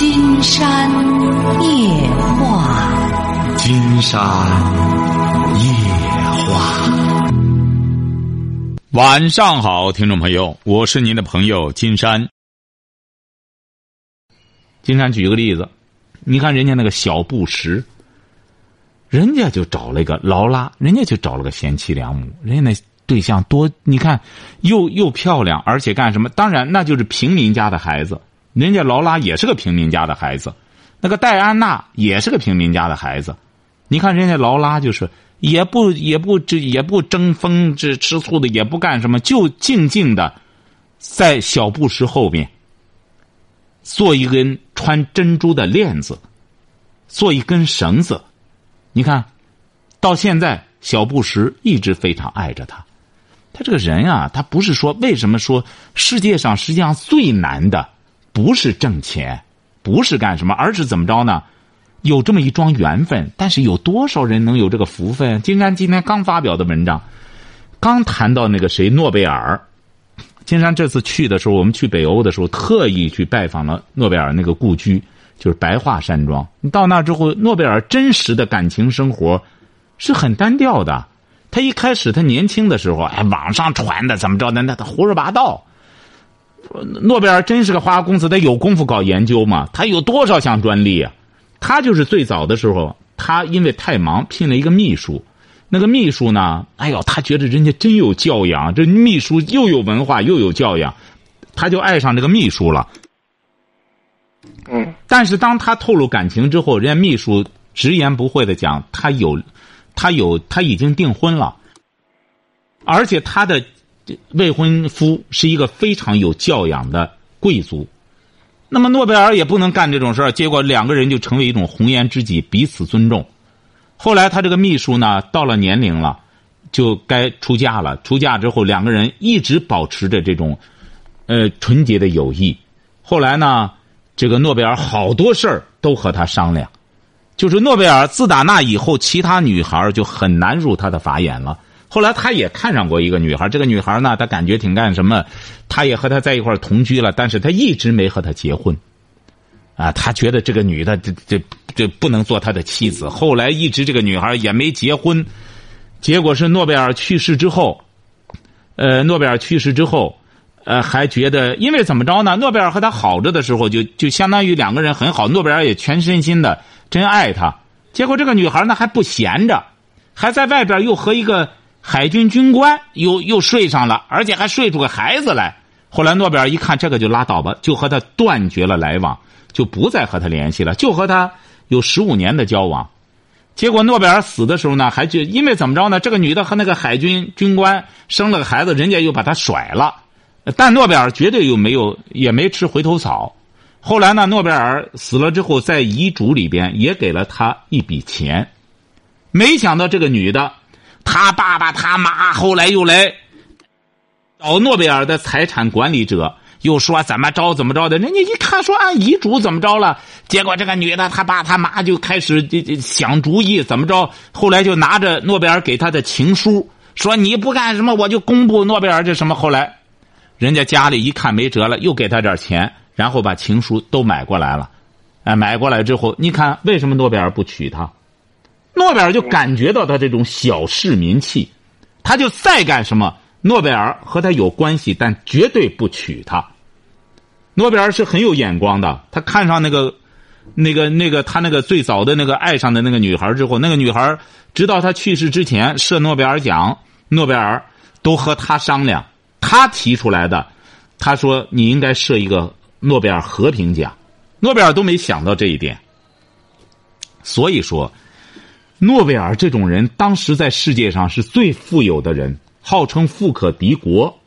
金山夜话，金山夜话。晚上好，听众朋友，我是您的朋友金山。金山举个例子，你看人家那个小布什，人家就找了一个劳拉，人家就找了个贤妻良母，人家那对象多，你看又漂亮，而且干什么？当然那就是平民家的孩子，人家劳拉也是个平民家的孩子，那个戴安娜也是个平民家的孩子。你看人家劳拉就是也不争风吃醋的，也不干什么，就静静的在小布什后面做一根穿珍珠的链子，做一根绳子。你看到现在小布什一直非常爱着他。他这个人啊，他不是说，为什么说世界上实际上最难的不是挣钱，不是干什么，而是怎么着呢？有这么一桩缘分，但是有多少人能有这个福分？金山今天刚发表的文章，刚谈到那个谁，诺贝尔。金山这次去的时候，我们去北欧的时候，特意去拜访了诺贝尔那个故居，就是白桦山庄。你到那之后，诺贝尔真实的感情生活是很单调的。他一开始他年轻的时候，网上传的怎么着的，那他胡说八道。诺贝尔真是个花花公子，他有功夫搞研究吗？他有多少项专利啊？他就是最早的时候，他因为太忙聘了一个秘书，那个秘书呢，他觉得人家真有教养，这秘书又有文化又有教养，他就爱上这个秘书了。但是当他透露感情之后，人家秘书直言不讳的讲，他已经订婚了，而且他的未婚夫是一个非常有教养的贵族。那么诺贝尔也不能干这种事儿，结果两个人就成为一种红颜知己，彼此尊重。后来他这个秘书呢，到了年龄了，就该出嫁了。出嫁之后，两个人一直保持着这种纯洁的友谊。后来呢，这个诺贝尔好多事儿都和他商量，就是诺贝尔自打那以后，其他女孩就很难入他的法眼了。后来他也看上过一个女孩，这个女孩呢，他感觉挺干什么，他也和她在一块同居了，但是他一直没和她结婚，啊，他觉得这个女的这不能做他的妻子。后来一直这个女孩也没结婚，结果是诺贝尔去世之后，还觉得，因为怎么着呢？诺贝尔和他好着的时候，就相当于两个人很好，诺贝尔也全身心的真爱他。结果这个女孩呢还不闲着，还在外边又和一个海军军官又睡上了，而且还睡出个孩子来。后来诺贝尔一看，这个就拉倒吧，就和他断绝了来往，就不再和他联系了，就和他有15年的交往。结果诺贝尔死的时候呢，还就因为怎么着呢，这个女的和那个海军军官生了个孩子，人家又把他甩了，但诺贝尔绝对也没吃回头草。后来呢，诺贝尔死了之后，在遗嘱里边也给了他一笔钱。没想到这个女的，他爸爸他妈后来又来找诺贝尔的财产管理者，又说怎么着的，人家一看说按遗嘱怎么着了，结果这个女的他爸他妈就开始想主意怎么着，后来就拿着诺贝尔给他的情书说，你不干什么我就公布诺贝尔这什么。后来人家家里一看没辙了，又给他点钱，然后把情书都买过来了。买过来之后，你看为什么诺贝尔不娶她？诺贝尔就感觉到他这种小市民气，他就再干什么，诺贝尔和他有关系，但绝对不娶他。诺贝尔是很有眼光的，他看上他那个最早的那个爱上的那个女孩之后，那个女孩直到他去世之前设诺贝尔奖，诺贝尔都和他商量，他提出来的，他说你应该设一个诺贝尔和平奖，诺贝尔都没想到这一点。所以说诺贝尔这种人当时在世界上是最富有的人，号称富可敌国，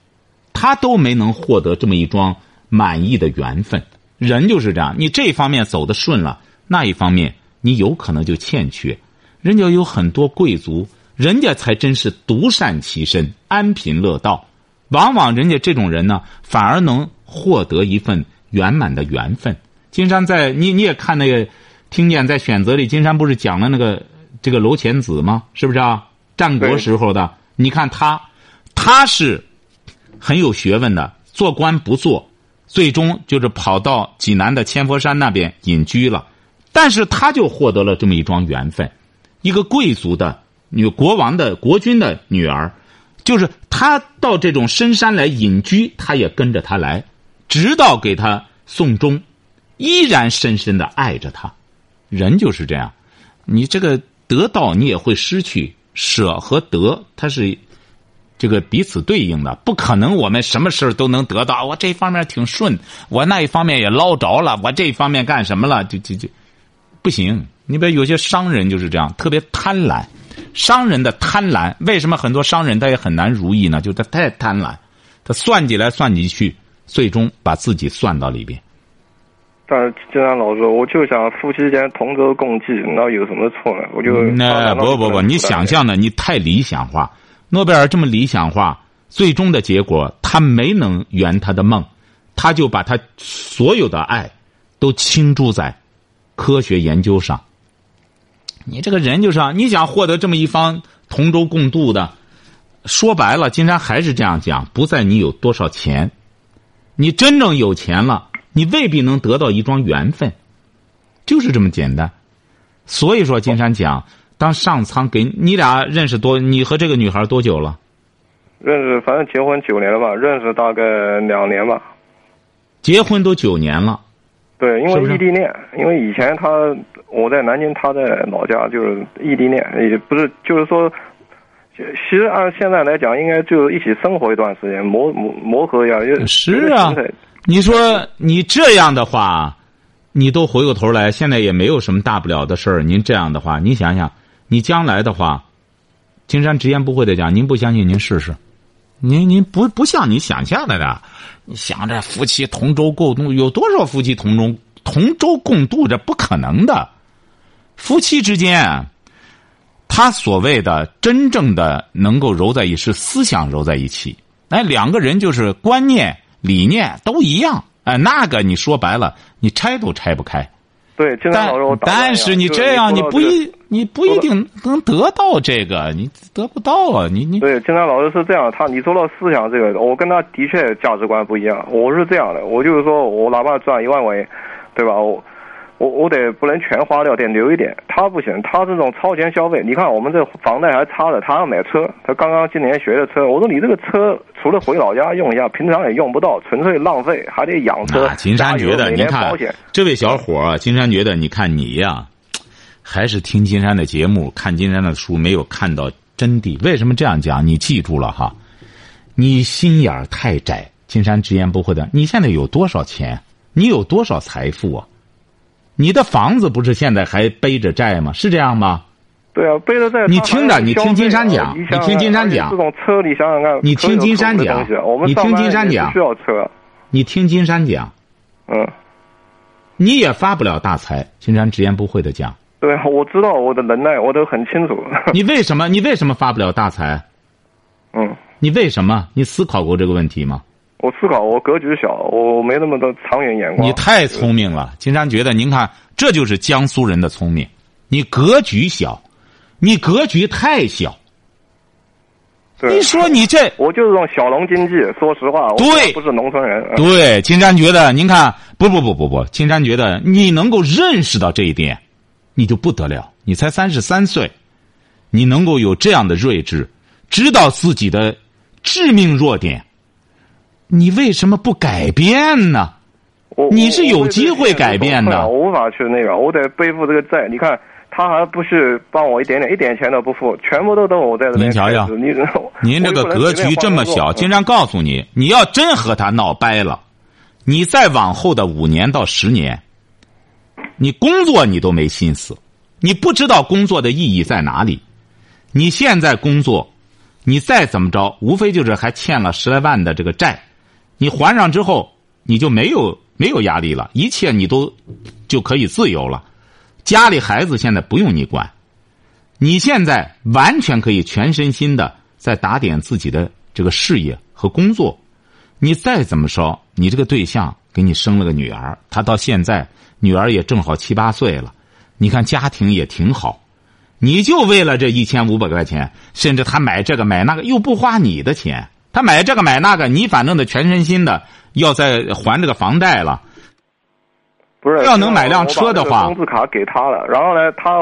他都没能获得这么一桩满意的缘分。人就是这样，你这一方面走得顺了，那一方面你有可能就欠缺。人家有很多贵族，人家才真是独善其身，安贫乐道，往往人家这种人呢反而能获得一份圆满的缘分。金山在你也看那个听见在选择里，金山不是讲了那个这个娄潜子吗？是不是啊？战国时候的，你看他是很有学问的，做官不做，最终就是跑到济南的千佛山那边隐居了。但是他就获得了这么一桩缘分，一个贵族的女国王的国君的女儿，就是他到这种深山来隐居，他也跟着他来，直到给他送终，依然深深的爱着他。人就是这样，你这个得到你也会失去，舍和得它是这个彼此对应的，不可能我们什么事都能得到，我这方面挺顺，我那一方面也捞着了，我这一方面干什么了，就不行。你比如有些商人就是这样，特别贪婪，商人的贪婪，为什么很多商人他也很难如意呢？就是他太贪婪，他算计来算计去，最终把自己算到里边。但是金山老师，我就想夫妻之间同舟共济，那有什么错呢？我就那不，你想象的你太理想化。诺贝尔这么理想化，最终的结果他没能圆他的梦，他就把他所有的爱都倾注在科学研究上。你这个人就是啊，你想获得这么一方同舟共度的，说白了，金山还是这样讲，不在你有多少钱，你真正有钱了，你未必能得到一桩缘分，就是这么简单。所以说金山讲，当上苍给你俩认识多，你和这个女孩多久了？认识反正结婚9年了吧，认识大概2年吧。结婚都9年了。对，因为异地恋，因为以前我在南京，他在老家，就是异地恋，也不是就是说，其实按现在来讲，应该就一起生活一段时间，磨合一下。是啊。你说你这样的话，你都回过头来，现在也没有什么大不了的事儿。您这样的话，你想想，你将来的话，金山直言不讳的讲，您不相信您试试，您不像你想象的呢。你想着夫妻同舟共度，有多少夫妻同舟共度？这不可能的。夫妻之间，他所谓的真正的能够揉在一起，思想揉在一起，哎，两个人就是观念。理念都一样，哎，那个你说白了，你拆都拆不开。对，但是你这样，你不一定能得到这个，你得不到啊，你。对，金山老师是这样，你说到思想这个，我跟他的确价值观不一样。我是这样的，我就是说我哪怕赚1万元，对吧？我得不能全花掉，得留一点。他不行，他这种超前消费，你看我们这房贷还差着，他要买车，他刚刚今年学的车。我说你这个车除了回老家用一下，平常也用不到，纯粹浪费，还得养车。金山觉得，你看这位小伙儿，金山觉得，你看你呀，还是听金山的节目，看金山的书，没有看到真谛。为什么这样讲？你记住了哈，你心眼太窄。金山直言不讳的，你现在有多少钱？你有多少财富啊？你的房子不是现在还背着债吗？是这样吗？对啊，背着债。你听着，你听金山讲。这种车，你想想看。你听金山讲，需要车。你听金山讲，嗯，你也发不了大财。金山直言不讳的讲。对啊，我知道我的能耐，我都很清楚。你为什么发不了大财？嗯。你为什么？你思考过这个问题吗？我思考，我格局小，我没那么多长远眼光。你太聪明了，金山觉得，您看，这就是江苏人的聪明。你格局小，你格局太小。你说你这，我就是这种小农经济。说实话，我不是农村人。对，金山觉得，您看，不，金山觉得你能够认识到这一点，你就不得了。你才33岁，你能够有这样的睿智，知道自己的致命弱点。你为什么不改变呢？你是有机会改变的。我无法去那个，我得背负这个债。你看，他还不是帮我一点钱都不付，全部都我在这边。您瞧瞧，您这个格局这么小，经常告诉你，你要真和他闹掰了，你再往后的5年到10年，你工作你都没心思，你不知道工作的意义在哪里。你现在工作，你再怎么着，无非就是还欠了10来万的这个债。你还上之后，你就没有压力了，一切你都就可以自由了。家里孩子现在不用你管，你现在完全可以全身心的在打点自己的这个事业和工作。你再怎么说，你这个对象给你生了个女儿，她到现在女儿也正好7、8岁了，你看家庭也挺好。你就为了这1500块钱，甚至他买这个买那个，又不花你的钱。他买这个买那个，你反正得全身心的要再还这个房贷了。不是，要能买辆车的话，工资卡给他了，然后呢，他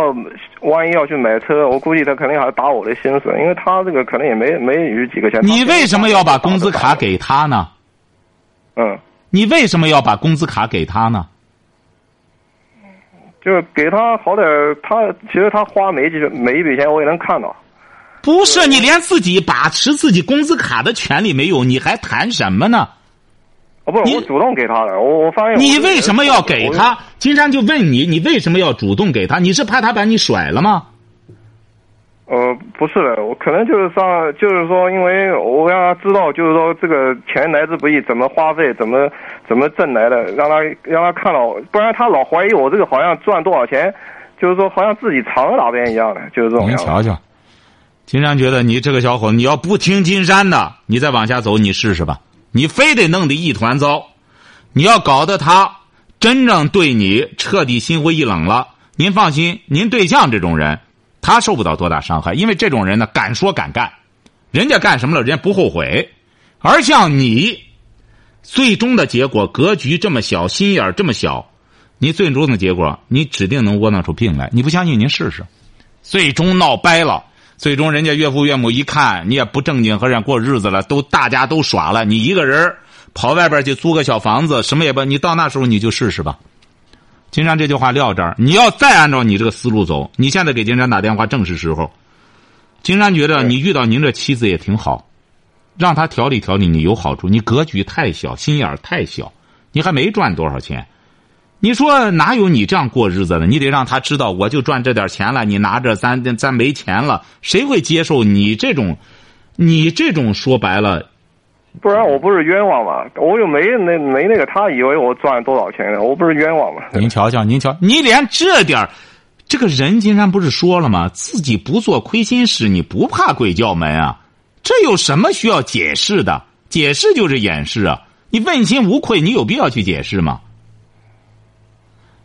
万一要去买车，我估计他肯定还是打我的心思，因为他这个可能也没余几个钱。你为什么要把工资卡给他呢？嗯，你为什么要把工资卡给他呢？就是给他好点，他其实他花每一笔钱我也能看到。不是，你连自己把持自己工资卡的权利没有，你还谈什么呢？哦，不是，我主动给他的，我发现你为什么要给他？金山就问你，你为什么要主动给他？你是怕他把你甩了吗？不是的，我可能就是说，因为我让他知道，就是说这个钱来之不易，怎么花费，怎么挣来的，让他看到，不然他老怀疑我这个好像赚多少钱，就是说好像自己藏哪边一样的，就是这种。您瞧瞧，金山觉得你这个小伙子，你要不听金山的，你再往下走，你试试吧，你非得弄得一团糟，你要搞得他真正对你彻底心灰意冷了。您放心，您对象这种人，他受不到多大伤害，因为这种人呢，敢说敢干，人家干什么了，人家不后悔。而像你，最终的结果，格局这么小，心眼这么小，你最终的结果，你指定能窝囊出病来。你不相信，您试试。最终闹掰了，最终人家岳父岳母一看你也不正经和人过日子了，都大家都耍了，你一个人跑外边去租个小房子，什么也不，你到那时候你就试试吧。金山这句话撂这儿，你要再按照你这个思路走，你现在给金山打电话正是时候。金山觉得你遇到您这妻子也挺好，让他调理调理你有好处。你格局太小，心眼太小，你还没赚多少钱，你说哪有你这样过日子的？你得让他知道，我就赚这点钱了，你拿着咱没钱了，谁会接受你这种说白了？不然我不是冤枉吗？我又没那个，他以为我赚多少钱了，我不是冤枉吗？您瞧瞧，您瞧，你连这点这个人金山不是说了吗？自己不做亏心事，你不怕鬼叫门啊？这有什么需要解释的？解释就是掩饰啊！你问心无愧，你有必要去解释吗？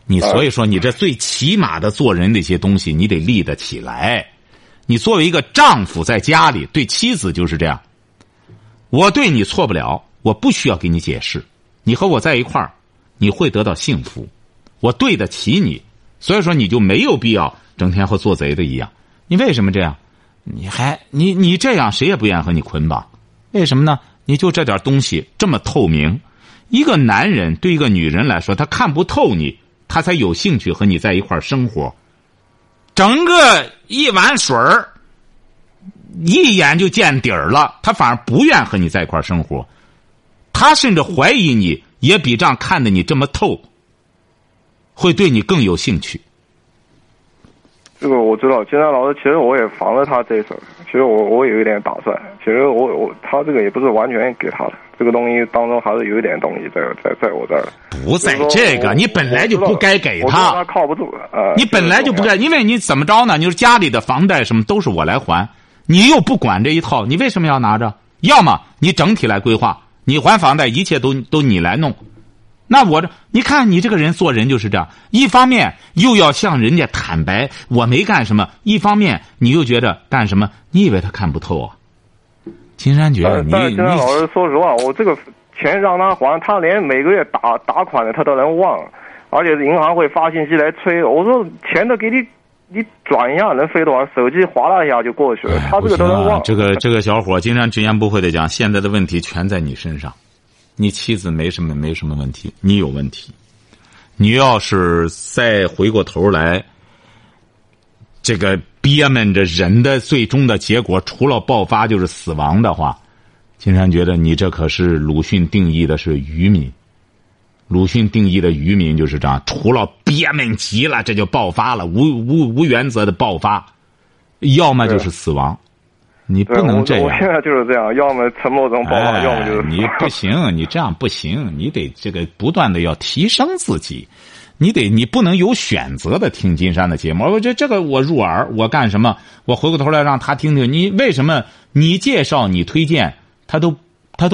你所以说，你这最起码的做人的一些东西，你得立得起来。你作为一个丈夫，在家里对妻子就是这样。我对你错不了，我不需要给你解释，你和我在一块儿，你会得到幸福，我对得起你，所以说你就没有必要整天和做贼的一样。你为什么这样？你这样谁也不愿和你捆绑，为什么呢？你就这点东西这么透明，一个男人对一个女人来说，他看不透你，他才有兴趣和你在一块儿生活。整个一碗水儿一眼就见底儿了，他反而不愿和你在一块生活，他甚至怀疑你，也比这样看得你这么透会对你更有兴趣。这个我知道，金山老师，其实我也防着他这事儿，其实我有一点打算，其实我他这个也不是完全给他的，这个东西当中还是有一点东西在我这儿。不在这个，你本来就不该给他，他靠不住你本来就不该，因为你怎么着呢？你说家里的房贷什么都是我来还，你又不管这一套，你为什么要拿着？要么你整体来规划，你还房贷一切都你来弄。那我这，你看你这个人做人就是这样，一方面又要向人家坦白我没干什么，一方面你又觉得干什么，你以为他看不透啊？金山觉得你，但是金山老师说实话，我这个钱让他还，他连每个月打款的他都能忘，而且银行会发信息来催我，说钱都给你转一下能飞多少？手机划拉一下就过去了。他这个都能忘。这个小伙经常直言不讳的讲，现在的问题全在你身上，你妻子没什么问题，你有问题。你要是再回过头来，这个憋闷着人的最终的结果，除了爆发就是死亡的话，金山觉得你这可是鲁迅定义的是愚民。鲁迅定义的愚民就是这样，除了憋闷极了，这就爆发了，无原则的爆发，要么就是死亡，你不能这样。我现在就是这样，要么沉默中爆发，要么就是你不行，你这样不行，你得这个不断的要提升自己，你不能有选择的听金山的节目。我觉得这个我入耳，我干什么？我回过头来让他听听，你为什么你介绍你推荐他都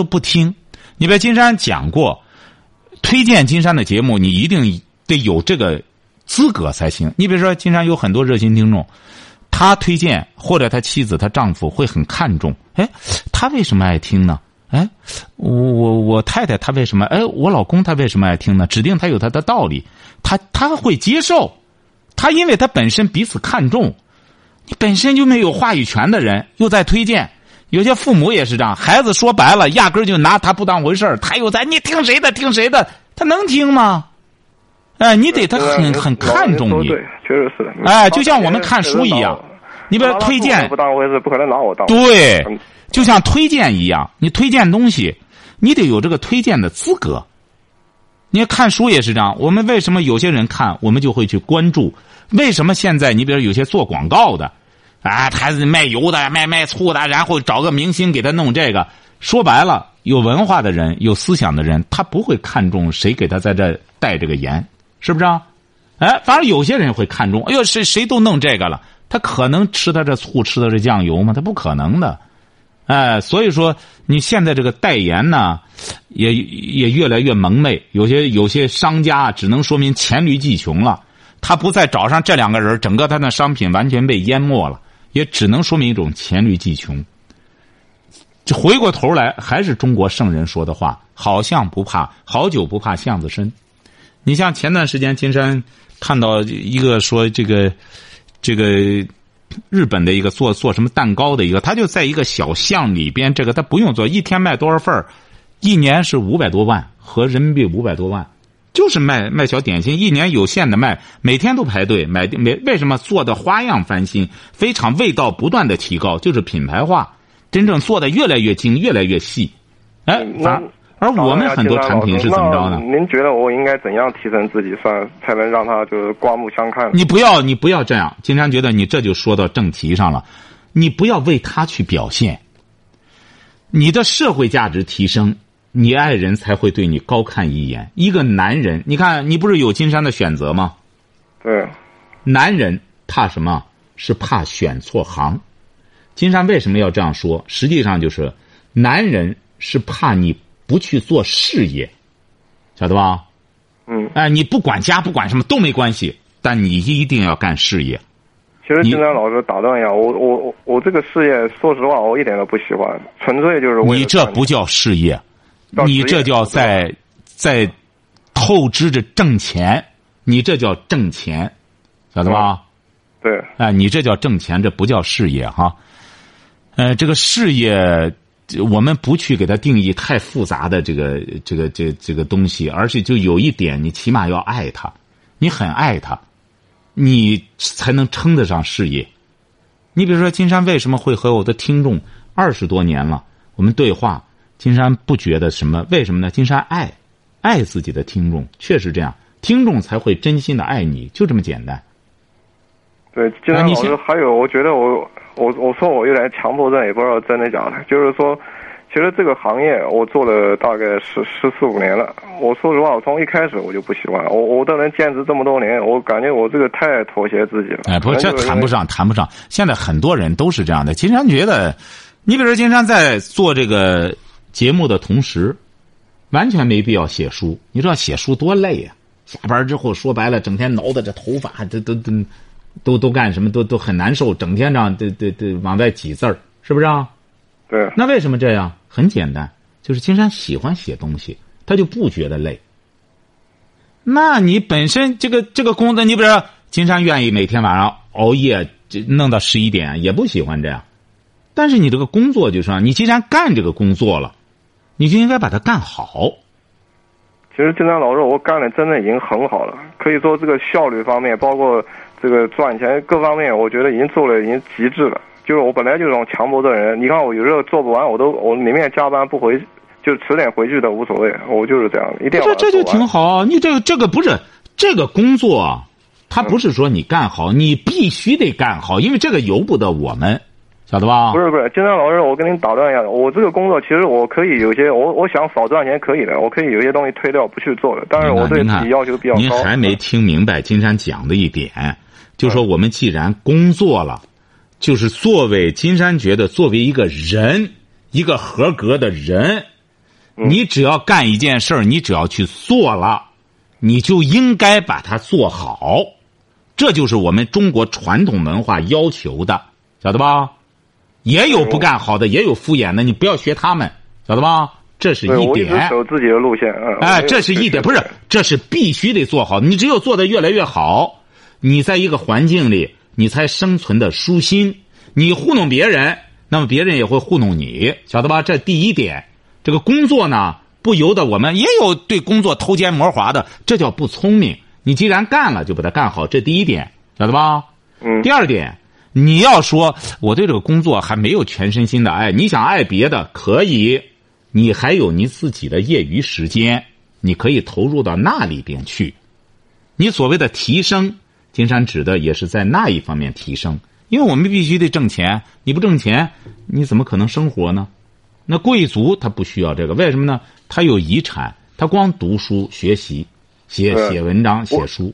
不听？你别金山讲过。推荐金山的节目，你一定得有这个资格才行。你比如说，金山有很多热心听众，他他推荐或者他妻子他丈夫会很看重，哎，他为什么爱听呢？哎，我太太他为什么？哎，我老公他为什么爱听呢？指定他有他的道理，他会接受，他因为他本身彼此看重，你本身就没有话语权的人又在推荐。有些父母也是这样，孩子说白了压根就拿他不当回事，他又在你听谁的听谁的，他能听吗？哎，你得他很看重你，确实是的。哎，就像我们看书一样，你把他推荐不当回事，不可能拿我当回事。对，就像推荐一样，你推荐东西，你得有这个推荐的资格。你看书也是这样，我们为什么有些人看，我们就会去关注？为什么现在你比如有些做广告的？啊，他卖油的，卖醋的，然后找个明星给他弄这个。说白了，有文化的人，有思想的人，他不会看重谁给他在这带这个盐，是不是啊？哎，反而有些人会看重，哎呦，谁都弄这个了，他可能吃他这醋，吃他这酱油吗？他不可能的。哎，所以说你现在这个代言呢，也越来越蒙昧，有些商家只能说明黔驴技穷了，他不再找上这两个人，整个他的商品完全被淹没了。也只能说明一种黔驴技穷。这回过头来还是中国圣人说的话，好像不怕好酒不怕巷子深。你像前段时间金山看到一个说这个日本的一个做什么蛋糕的一个，他就在一个小巷里边，这个他不用做，一天卖多少份，一年是500多万，合人民币500多万，就是卖小点心，一年有限的卖，每天都排队买。为什么做的花样翻新，非常味道不断的提高，就是品牌化，真正做的越来越精，越来越细。哎，而我们很多产品是怎么着呢？您觉得我应该怎样提升自己，算才能让他就是刮目相看？你不要这样，金山觉得你这就说到正题上了，你不要为他去表现，你的社会价值提升。你爱人才会对你高看一眼。一个男人，你看，你不是有金山的选择吗？对。男人怕什么？是怕选错行。金山为什么要这样说？实际上就是，男人是怕你不去做事业，晓得吧？嗯。哎，你不管家，不管什么都没关系，但你一定要干事业。其实金山老师打断一下，我这个事业，说实话，我一点都不喜欢，纯粹就是为了。你这不叫事业。你这叫在透支着挣钱，你这叫挣钱，晓得吧？对。哎、你这叫挣钱，这不叫事业哈。这个事业，我们不去给它定义太复杂的这个东西，而且就有一点，你起码要爱它，你很爱它，你才能称得上事业。你比如说，金山为什么会和我的听众20多年了，我们对话？金山不觉得什么，为什么呢？金山爱自己的听众，确实这样，听众才会真心的爱你，就这么简单。对，金山老师，还有我觉得我说我有点强迫症，也不知道真的假的，就是说，其实这个行业我做了大概14、15年了，我说实话，我从一开始我就不喜欢，我都能坚持这么多年，我感觉我这个太妥协自己了。哎，不，这谈不上，现在很多人都是这样的。金山觉得，你比如说金山在做这个节目的同时，完全没必要写书。你知道写书多累啊，下班之后说白了，整天挠的这头发，都干什么都很难受，整天这样对往外挤字儿，是不是啊？对。那为什么这样？很简单，就是金山喜欢写东西，他就不觉得累。那你本身这个工作，你比如说金山愿意每天晚上熬夜弄到11点，也不喜欢这样。但是你这个工作就是啊，你既然干这个工作了，你就应该把它干好。其实金山老师，我干的真的已经很好了，可以说这个效率方面，包括这个赚钱各方面，我觉得已经做了，已经极致了。就是我本来就是这种强迫症人，你看我有时候做不完，我宁愿加班不回，就迟点回去的无所谓，我就是这样的，一定要把它做完。这就挺好。你这个不是这个工作啊，它不是说你干好，你必须得干好，因为这个由不得我们。晓得吧？不是，金山老师，我跟您打断一下，我这个工作其实我可以有些，我想少赚钱可以的，我可以有些东西推掉不去做的，但是我对自己要求比较高。您还没听明白金山讲的一点，就说我们既然工作了，就是作为金山觉得作为一个人，一个合格的人，你只要干一件事儿，你只要去做了，你就应该把它做好。这就是我们中国传统文化要求的，晓得吧？也有不干好的，也有敷衍的，你不要学他们，晓得吧？这是一点。我一直走自己的路线啊。哎，这是一点，不是，这是必须得做好。你只有做得越来越好，你在一个环境里，你才生存的舒心。你糊弄别人，那么别人也会糊弄你，晓得吧？这第一点。这个工作呢，不由得我们也有对工作偷奸摸滑的，这叫不聪明。你既然干了，就把它干好，这第一点，晓得吧？嗯。第二点，你要说我对这个工作还没有全身心的爱，你想爱别的可以，你还有你自己的业余时间，你可以投入到那里边去。你所谓的提升，金山指的也是在那一方面提升，因为我们必须得挣钱，你不挣钱，你怎么可能生活呢？那贵族他不需要这个，为什么呢？他有遗产，他光读书学习。写文章写书，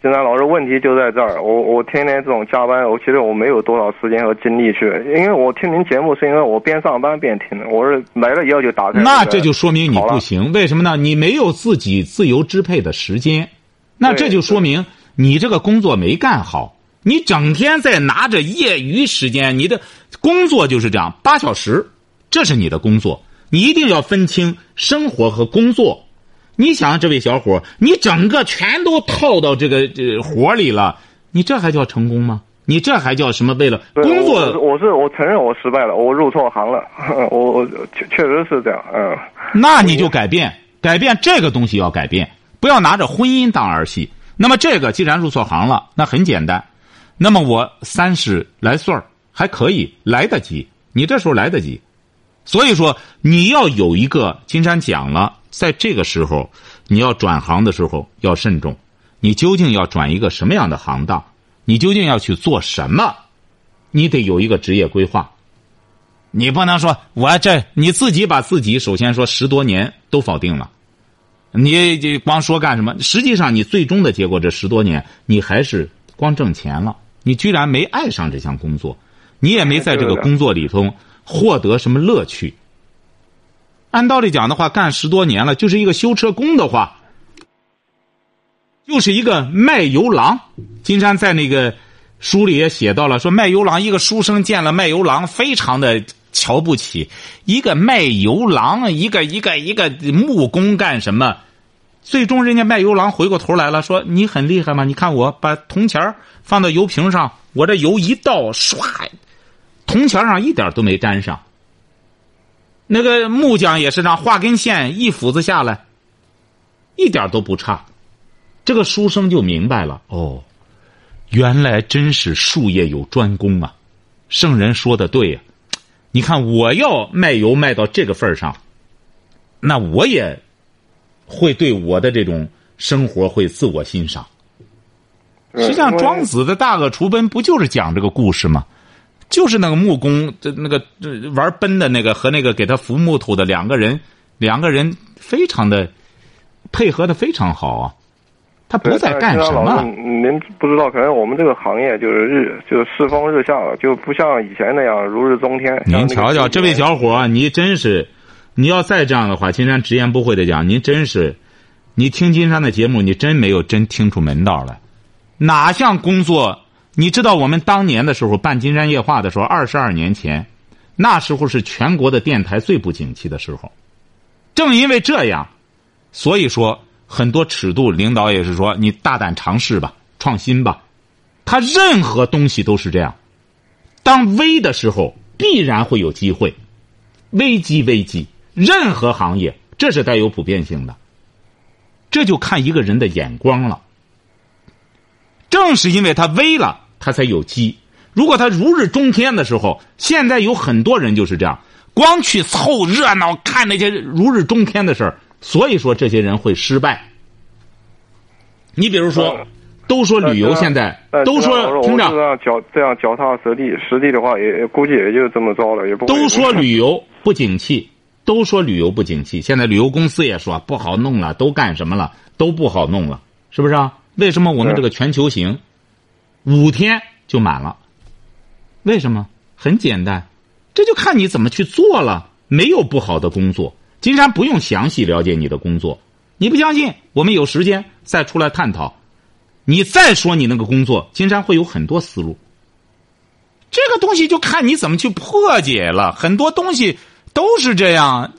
金山老师问题就在这儿。我天天这种加班，我其实我没有多少时间和精力去，因为我听您节目是因为我边上班边听，我是来了以后就打开。那这就说明你不行，为什么呢？你没有自己自由支配的时间，那这就说明你这个工作没干好，你整天在拿着业余时间，你的工作就是这样8小时，这是你的工作，你一定要分清生活和工作。你想这位小伙，你整个全都套到这个活里了，你这还叫成功吗？你这还叫什么？为了工作，我承认我失败了，我入错行了，我确实是这样。嗯，那你就改变这个东西，要改变，不要拿着婚姻当儿戏。那么这个既然入错行了，那很简单。那么我30来岁还可以来得及，你这时候来得及。所以说你要有一个，金山讲了。在这个时候，你要转行的时候要慎重，你究竟要转一个什么样的行当？你究竟要去做什么？你得有一个职业规划，你不能说我这你自己把自己首先说10多年都否定了，你光说干什么？实际上你最终的结果，这10多年你还是光挣钱了，你居然没爱上这项工作，你也没在这个工作里头获得什么乐趣。按道理讲的话，干10多年了，就是一个修车工的话，就是一个卖油郎。金山在那个书里也写到了，说卖油郎，一个书生见了卖油郎，非常的瞧不起。一个卖油郎，一个木工干什么？最终人家卖油郎回过头来了，说你很厉害吗？你看我把铜钱放到油瓶上，我这油一倒，唰，铜钱上一点都没沾上。那个木匠也是这样，画根线一斧子下来，一点都不差。这个书生就明白了，哦，原来真是术业有专攻啊！圣人说的对啊，你看我要卖油卖到这个份上，那我也会对我的这种生活会自我欣赏。实际上，庄子的大恶除奔不就是讲这个故事吗？就是那个木工，那个玩奔的那个和那个给他扶木头的两个人非常的配合的非常好啊。他不在干什么了？您不知道，可能我们这个行业就是世风日下了，就不像以前那样如日中天。您瞧瞧这位小伙，你真是，你要再这样的话，金山直言不讳的讲，您真是，你听金山的节目，你真没有真听出门道来，哪项工作？你知道我们当年的时候办金山夜话的时候，22年前，那时候是全国的电台最不景气的时候。正因为这样，所以说很多尺度领导也是说你大胆尝试吧，创新吧。他任何东西都是这样，当危的时候必然会有机会，危机，任何行业这是带有普遍性的，这就看一个人的眼光了。正是因为他危了，他才有机。如果他如日中天的时候，现在有很多人就是这样，光去凑热闹看那些如日中天的事儿，所以说这些人会失败。你比如说，都说旅游现在，都说听着，这样脚踏实地的话，也估计也就这么着了，也不。都说旅游不景气，现在旅游公司也说不好弄了，都干什么了？都不好弄了，是不是啊？为什么我们这个全球行5天就满了？为什么？很简单，这就看你怎么去做了。没有不好的工作，金山不用详细了解你的工作，你不相信我们有时间再出来探讨。你再说你那个工作，金山会有很多思路。这个东西就看你怎么去破解了，很多东西都是这样。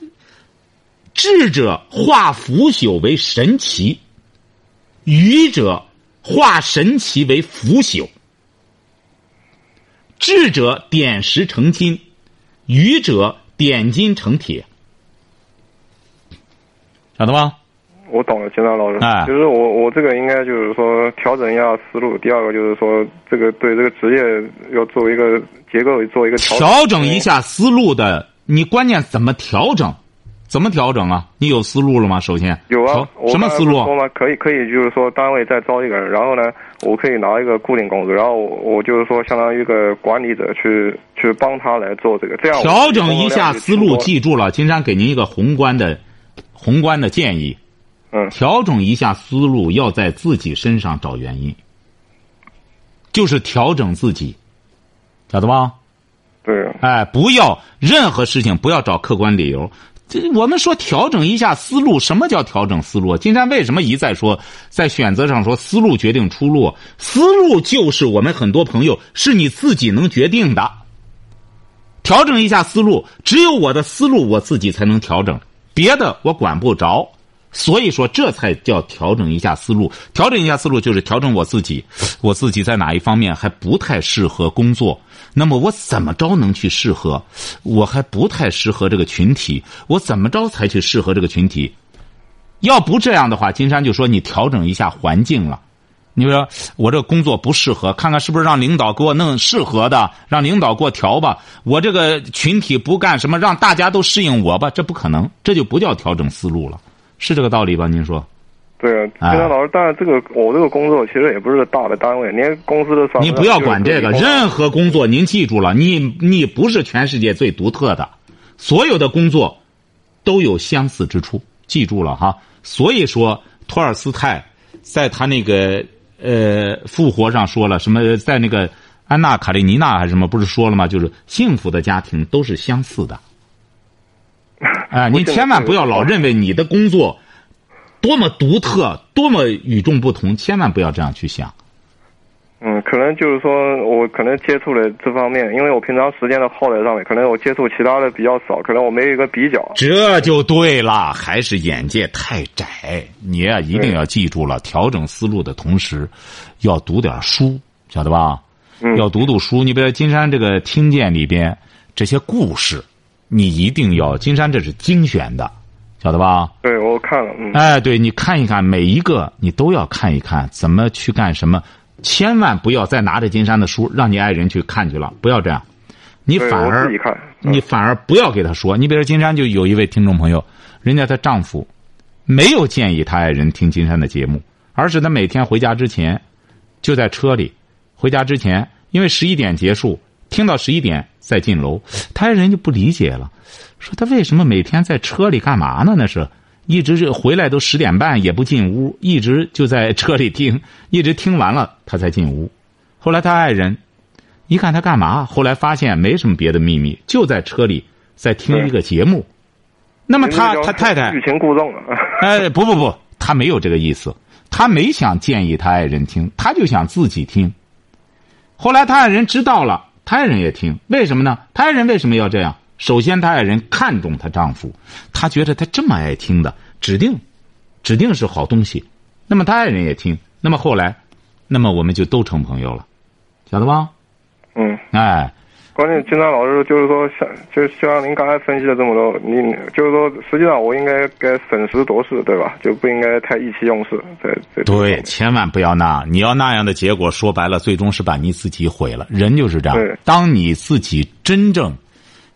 智者化腐朽为神奇，愚者化神奇为腐朽。智者点石成金，愚者点金成铁。晓得吗？我懂了，金山老师。哎，就是我这个应该就是说调整一下思路。第二个就是说，这个对这个职业要做一个结构，做一个调整一下思路的。你关键怎么调整？怎么调整啊？你有思路了吗？首先有啊，什么思路？可以就是说单位再招一个人，然后呢，我可以拿一个固定工作，然后我就是说相当于一个管理者去帮他来做这个。这样调整一下思路，记住了，金山给您一个宏观的建议。嗯，调整一下思路，要在自己身上找原因，就是调整自己，晓得吧？对。哎，不要任何事情不要找客观理由。这我们说调整一下思路，什么叫调整思路？金山为什么一再说，在选择上说思路决定出路？思路就是我们很多朋友是你自己能决定的。调整一下思路，只有我的思路我自己才能调整，别的我管不着。所以说这才叫调整一下思路。调整一下思路就是调整我自己在哪一方面还不太适合工作，那么我怎么着能去适合？我还不太适合这个群体，我怎么着才去适合这个群体？要不这样的话，金山就说你调整一下环境了。你说我这工作不适合，看看是不是让领导给我弄适合的，让领导给我调吧。我这个群体不干什么，让大家都适应我吧，这不可能，这就不叫调整思路了。是这个道理吧？您说，对啊，金山老师。但是这个我这个工作其实也不是大的单位，连公司的你不要管这个，任何工作您记住了，你不是全世界最独特的，所有的工作都有相似之处，记住了哈。所以说，托尔斯泰在他那个复活上说了什么？在那个《安娜·卡列尼娜》还是什么？不是说了吗？就是幸福的家庭都是相似的。哎，您千万不要老认为你的工作多么独特，多么与众不同，千万不要这样去想。嗯，可能就是说我可能接触了这方面，因为我平常时间的耗在上面，可能我接触其他的比较少，可能我没有一个比较。这就对了，还是眼界太窄。你啊，一定要记住了，调整思路的同时，要读点书，晓得吧？嗯，要读书。你比如金山这个听见里边这些故事。你一定要，金山这是精选的，晓得吧？对，我看了。嗯。哎，对，你看一看，每一个你都要看一看，怎么去干什么，千万不要再拿着金山的书让你爱人去看去了，不要这样。你反而你反而不要给他说。你比如说金山就有一位听众朋友，人家她丈夫没有建议她爱人听金山的节目，而是她每天回家之前就在车里，回家之前因为11点结束。听到11点再进楼，他人就不理解了，说他为什么每天在车里干嘛呢？那是一直是回来都10点半也不进屋，一直就在车里听，一直听完了他才进屋。后来他爱人一看他干嘛，后来发现没什么别的秘密，就在车里在听一个节目。那么他太太欲擒故纵了。哎，不，他没有这个意思，他没想建议他爱人听，他就想自己听。后来他爱人知道了。他爱人也听，为什么呢？他爱人为什么要这样？首先，他爱人看重他丈夫，他觉得他这么爱听的，指定是好东西。那么他爱人也听，那么后来，那么我们就都成朋友了，晓得吧？嗯，哎，关键金山老师就是说，就像您刚才分析的这么多，您就是说，实际上我应该审时度势，对吧？就不应该太意气用事。对，千万不要你要那样的结果，说白了，最终是把你自己毁了。人就是这样，当你自己真正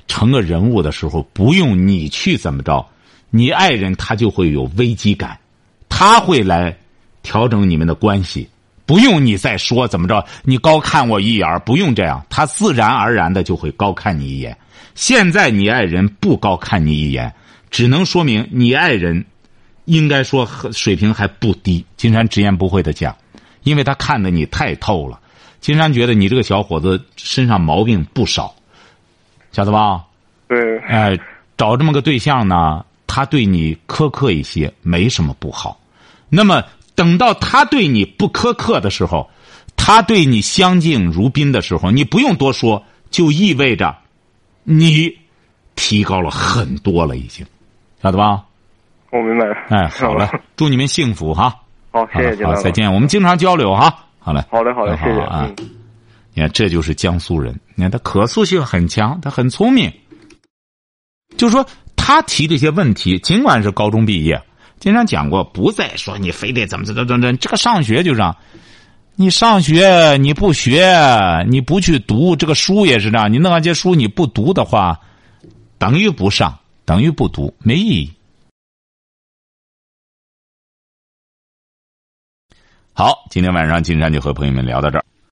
成个人物的时候，不用你去怎么着，你爱人他就会有危机感，他会来调整你们的关系。不用你再说怎么着，你高看我一眼，不用这样，他自然而然的就会高看你一眼。现在你爱人不高看你一眼，只能说明你爱人应该说水平还不低。金山直言不讳的讲，因为他看得你太透了。金山觉得你这个小伙子身上毛病不少，晓得吧？对。哎，找这么个对象呢，他对你苛刻一些没什么不好。那么等到他对你不苛刻的时候，他对你相敬如宾的时候，你不用多说，就意味着你提高了很多了，已经晓得吧？我明白了。哎，好了，祝你们幸福哈。好，谢谢。好，再见。我们经常交流哈。好嘞。好嘞，好嘞，谢谢啊。你看，这就是江苏人。你看，他可塑性很强，他很聪明。就是说，他提这些问题，尽管是高中毕业，经常讲过，不再说你非得怎么，这个上学就这样。你上学你不学，你不去读这个书也是这样。你弄完这书你不读的话，等于不上，等于不读，没意义。好，今天晚上金山就和朋友们聊到这儿。